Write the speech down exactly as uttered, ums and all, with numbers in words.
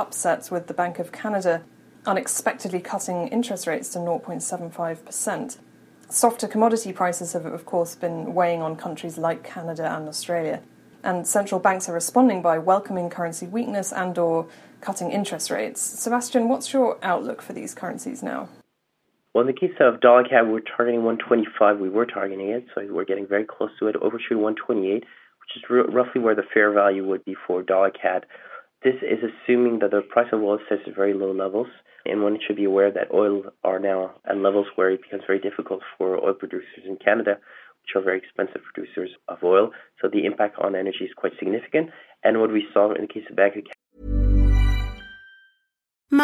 Upsets with the Bank of Canada unexpectedly cutting interest rates to zero point seven five percent. Softer commodity prices have, of course, been weighing on countries like Canada and Australia. And central banks are responding by welcoming currency weakness and or cutting interest rates. Sebastian, what's your outlook for these currencies now? Well, in the case of dollar CAD, we're targeting one twenty-five. We were targeting it, so we're getting very close to it, overshooting one twenty-eight, which is r- roughly where the fair value would be for dollar CAD. This is assuming that the price of oil stays at very low levels, and one should be aware that oil are now at levels where it becomes very difficult for oil producers in Canada, which are very expensive producers of oil. So the impact on energy is quite significant. And what we saw in the case of Bank of Canada.